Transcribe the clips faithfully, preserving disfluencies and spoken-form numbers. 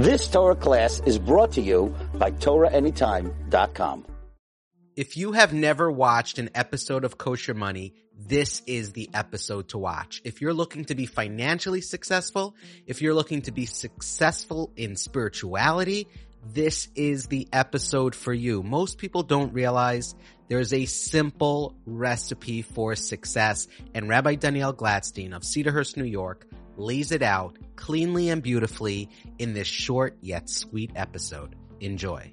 This Torah class is brought to you by Torah Anytime dot com. If you have never watched an episode of Kosher Money, this is the episode to watch. If you're looking to be financially successful, if you're looking to be successful in spirituality, this is the episode for you. Most people don't realize there's a simple recipe for success, and Rabbi Danielle Gladstein of Cedarhurst, New York, lays it out cleanly and beautifully in this short yet sweet episode. Enjoy.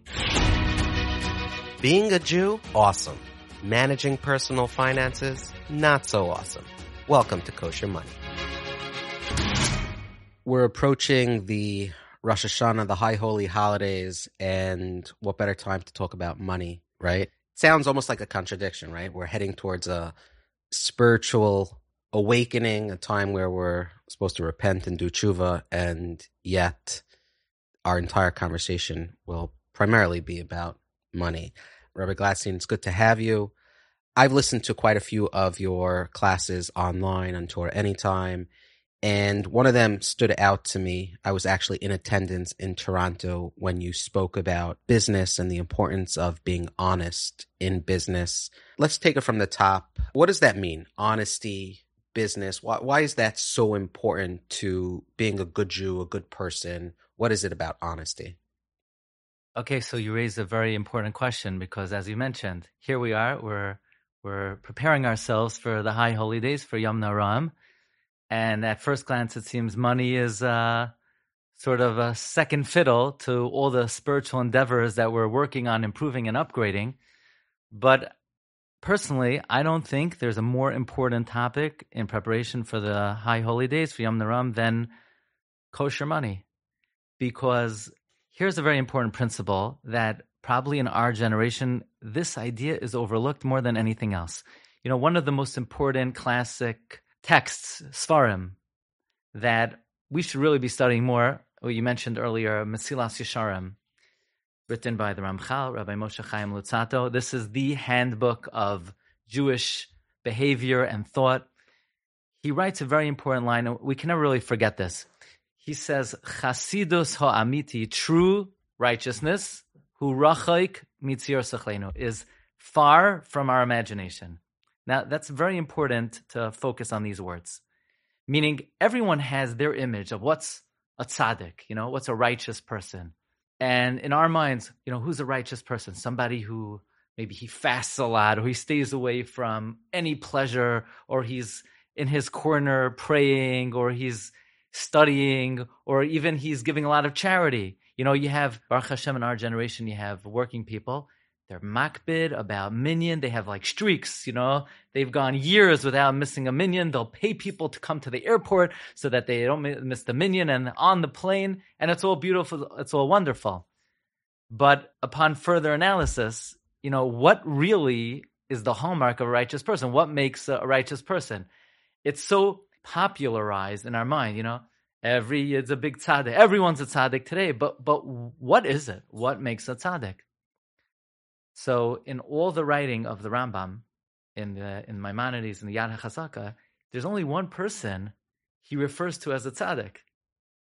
Being a Jew, awesome. Managing personal finances, not so awesome. Welcome to Kosher Money. We're approaching the Rosh Hashanah, the high holy holidays, and what better time to talk about money, right? Sounds almost like a contradiction, right? We're heading towards a spiritual awakening, a time where we're supposed to repent and do tshuva, and yet our entire conversation will primarily be about money. Rabbi Gladstein, it's good to have you. I've listened to quite a few of your classes online on Torah Anytime, and one of them stood out to me. I was actually in attendance in Toronto when you spoke about business and the importance of being honest in business. Let's take it from the top. What does that mean? Honesty, business. Why, why is that so important to being a good Jew, a good person? What is it about honesty? Okay, so you raised a very important question because, as you mentioned, here we are. We're, we're preparing ourselves for the high holy days, for Yom Naram. And at first glance, it seems money is uh, sort of a second fiddle to all the spiritual endeavors that we're working on improving and upgrading. But personally, I don't think there's a more important topic in preparation for the high holy days for Yom Naram than kosher money. Because here's a very important principle that probably in our generation, this idea is overlooked more than anything else. You know, one of the most important classic texts, Svarim, that we should really be studying more. Well, you mentioned earlier, Masilas Yasharim, written by the Ramchal, Rabbi Moshe Chaim Lutzato. This is the handbook of Jewish behavior and thought. He writes a very important line, and we can never really forget this. He says, Chasidos ha'amiti, true righteousness, hu rachaik mitzir sechleinu, is far from our imagination. Now, that's very important to focus on these words, meaning everyone has their image of what's a tzaddik, you know, what's a righteous person. And in our minds, you know, who's a righteous person? Somebody who maybe he fasts a lot, or he stays away from any pleasure, or he's in his corner praying, or he's studying, or even he's giving a lot of charity. You know, you have, Baruch Hashem, in our generation, you have working people. They're makbid about minyan. They have like streaks, you know. They've gone years without missing a minyan. They'll pay people to come to the airport so that they don't miss the minyan, and on the plane. And it's all beautiful. It's all wonderful. But upon further analysis, you know, what really is the hallmark of a righteous person? What makes a righteous person? It's so popularized in our mind, you know. Every, it's a big tzaddik. Everyone's a tzaddik today. But, but what is it? What makes a tzaddik? So in all the writing of the Rambam, in the in Maimonides, in the Yad HaChazaka, there's only one person he refers to as a tzaddik.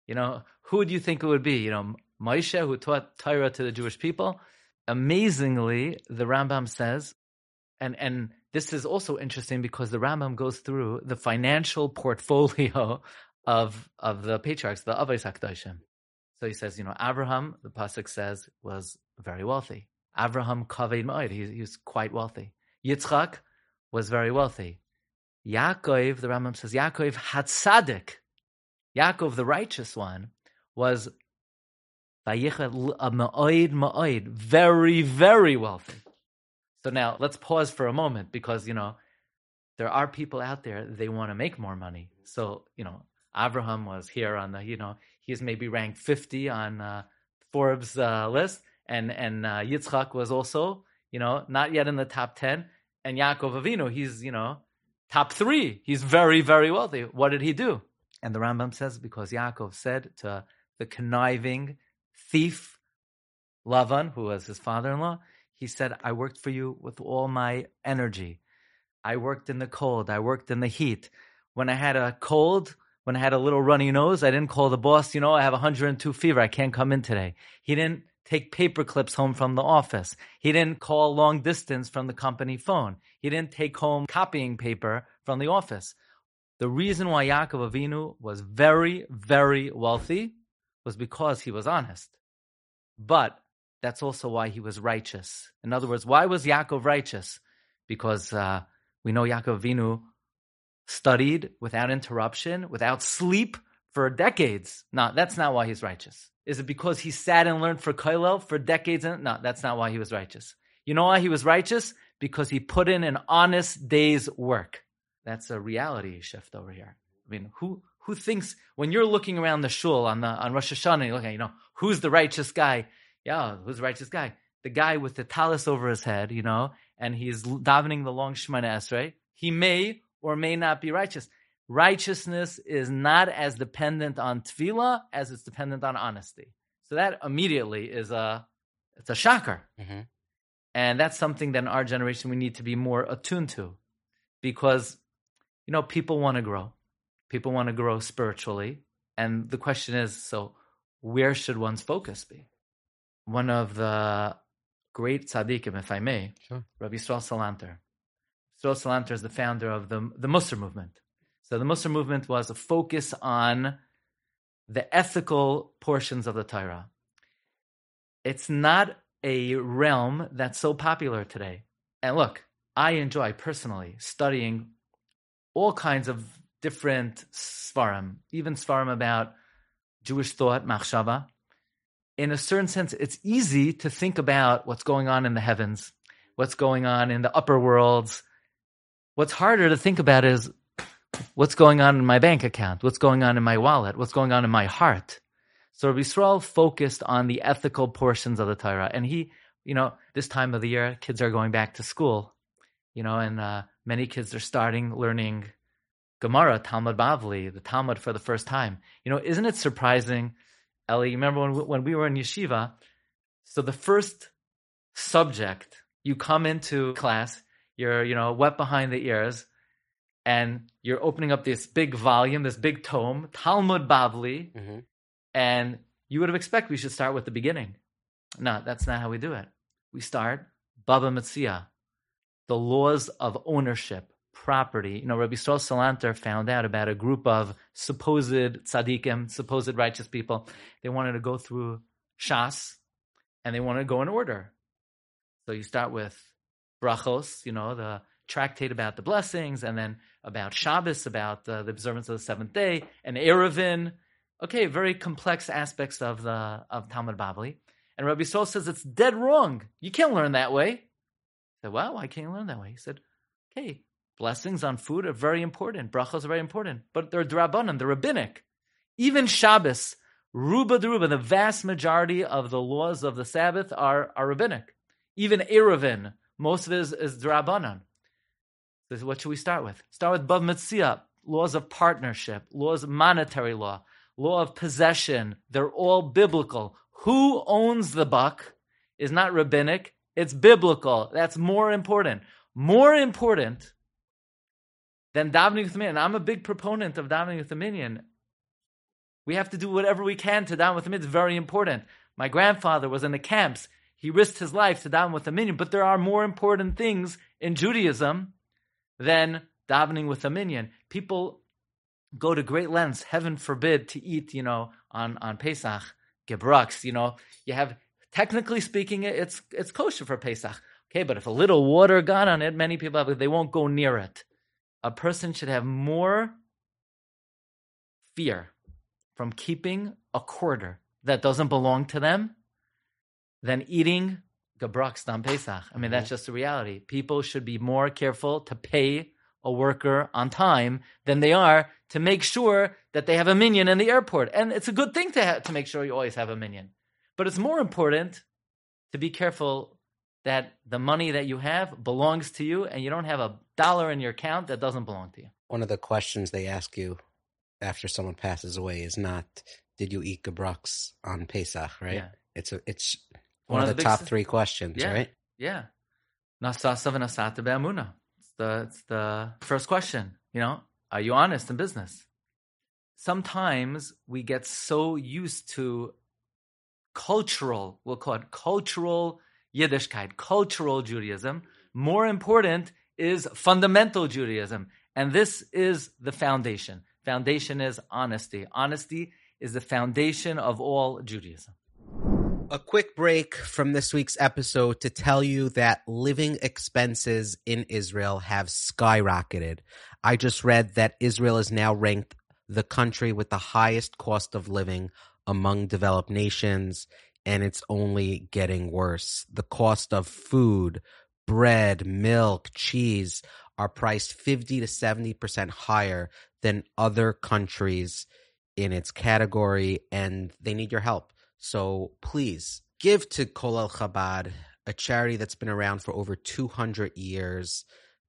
You know, who would you think it would be? You know, Moshe, who taught Torah to the Jewish people. Amazingly, the Rambam says, and, and this is also interesting because the Rambam goes through the financial portfolio of, of the patriarchs, the Avos Hakadoshim. So he says, you know, Avraham, the Pesach says, was very wealthy. Avraham kaved ma'od, he, he was quite wealthy. Yitzchak was very wealthy. Yaakov, the Rambam says, Yaakov hatzadik, Yaakov the righteous one, was ma'od ma'od, very, very wealthy. So now let's pause for a moment because, you know, there are people out there, they want to make more money. So, you know, Avraham was here on the, you know, he's maybe ranked fifty on uh, Forbes uh, list. And and uh, Yitzchak was also, you know, not yet in the top ten. And Yaakov Avinu, he's, you know, top three. He's very, very wealthy. What did he do? And the Rambam says, because Yaakov said to the conniving thief, Lavan, who was his father-in-law, he said, I worked for you with all my energy. I worked in the cold. I worked in the heat. When I had a cold, when I had a little runny nose, I didn't call the boss, you know, I have one hundred two fever, I can't come in today. He didn't take paper clips home from the office. He didn't call long distance from the company phone. He didn't take home copying paper from the office. The reason why Yaakov Avinu was very, very wealthy was because he was honest. But that's also why he was righteous. In other words, why was Yaakov righteous? Because uh, we know Yaakov Avinu studied without interruption, without sleep for decades. No, that's not why he's righteous. Is it because he sat and learned for Kollel for decades? And no, that's not why he was righteous. You know why he was righteous? Because he put in an honest day's work. That's a reality shift over here. I mean, who who thinks when you're looking around the shul on the on Rosh Hashanah, you're looking, you know, who's the righteous guy? Yeah, who's the righteous guy? The guy with the talis over his head, you know, and he's davening the long Shemana Esrei. He may or may not be righteous. Righteousness is not as dependent on tefillah as it's dependent on honesty. So that immediately is a, it's a shocker. Mm-hmm. And that's something that in our generation we need to be more attuned to, because, you know, people want to grow. People want to grow spiritually. And the question is, so where should one's focus be? One of the great tzaddikim, if I may, sure. Rabbi Yisrael Salanter. Yisrael Salanter is the founder of the, the Mussar movement. So the Mussar movement was a focus on the ethical portions of the Torah. It's not a realm that's so popular today. And look, I enjoy personally studying all kinds of different Svarim, even Svarim about Jewish thought, Machshava. In a certain sense, it's easy to think about what's going on in the heavens, what's going on in the upper worlds. What's harder to think about is what's going on in my bank account, what's going on in my wallet, what's going on in my heart. So Rabbi Yisrael focused on the ethical portions of the Torah. And he, you know, this time of the year, kids are going back to school, you know, and uh, many kids are starting learning Gemara, Talmud Bavli, the Talmud for the first time. You know, isn't it surprising, Ellie, you remember when, when we were in yeshiva, so the first subject, you come into class, you're, you know, wet behind the ears, and you're opening up this big volume, this big tome, Talmud Bavli, mm-hmm. and you would have expected we should start with the beginning. No, that's not how we do it. We start Bava Metzia, the laws of ownership, property. You know, Rabbi Yisrael Salanter found out about a group of supposed tzaddikim, supposed righteous people. They wanted to go through Shas, and they wanted to go in order. So you start with Brachos, you know, the tractate about the blessings, and then about Shabbos, about the, the observance of the seventh day, and Erevin. Okay, very complex aspects of the of Talmud Bavli. And Rabbi Yisrael says it's dead wrong. You can't learn that way. I said, well, why can't you learn that way? He said, okay, blessings on food are very important. Brachos are very important, but they're drabanan, they're rabbinic. Even Shabbos, Ruba deruba, the vast majority of the laws of the Sabbath are, are rabbinic. Even Erevin, most of it is, is drabanan. So what should we start with? Start with Bava Metzia, laws of partnership, laws of monetary law, law of possession. They're all biblical. Who owns the buck is not rabbinic. It's biblical. That's more important. More important than davening with the Minyan. I'm a big proponent of davening with the Minyan. We have to do whatever we can to daven with the Minyan. It's very important. My grandfather was in the camps. He risked his life to daven with the Minyan. But there are more important things in Judaism than davening with a Minyan. People go to great lengths, heaven forbid, to eat, you know, on, on Pesach, gebraks, you know. You have, technically speaking, it's it's kosher for Pesach. Okay, but if a little water got on it, many people have, they won't go near it. A person should have more fear from keeping a quarter that doesn't belong to them than eating gebraks on Pesach. I mean, that's just the reality. People should be more careful to pay a worker on time than they are to make sure that they have a Minyan in the airport. And it's a good thing to ha- to make sure you always have a Minyan. But it's more important to be careful that the money that you have belongs to you and you don't have a dollar in your account that doesn't belong to you. One of the questions they ask you after someone passes away is not, did you eat gebraks on Pesach, right? Yeah. It's a, it's... One, One of, of the, the top s- three questions, yeah, right? Yeah. Nasasav nasata be'amuna. It's the it's the first question. You know, are you honest in business? sometimes we get so used to cultural, we'll call it cultural Yiddishkeit, cultural Judaism. More important is fundamental Judaism. And this is the foundation. Foundation is honesty. Honesty is the foundation of all Judaism. A quick break from this week's episode to tell you that living expenses in Israel have skyrocketed. I just read that Israel is now ranked the country with the highest cost of living among developed nations, and it's only getting worse. The cost of food, bread, milk, cheese are priced fifty to seventy percent higher than other countries in its category, and they need your help. So please give to Kolel Chabad, a charity that's been around for over two hundred years.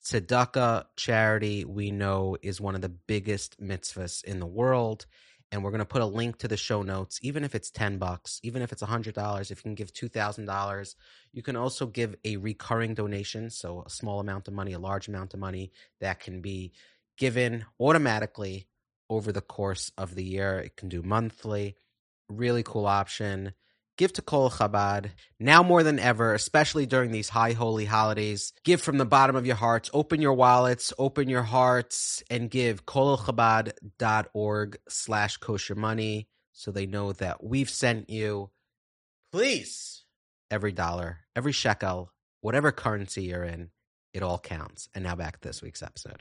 Tzedakah charity, we know, is one of the biggest mitzvahs in the world. And we're going to put a link to the show notes, even if it's ten bucks, even if it's one hundred dollars, if you can give two thousand dollars. You can also give a recurring donation, so a small amount of money, a large amount of money that can be given automatically over the course of the year. It can do monthly. Really cool option. Give to Kol Chabad now more than ever, especially during these high holy holidays. Give from the bottom of your hearts. Open your wallets, open your hearts, and give kolelchabad.org slash kosher money so they know that we've sent you. Please, every dollar, every shekel, whatever currency you're in, it all counts. And now back to this week's episode.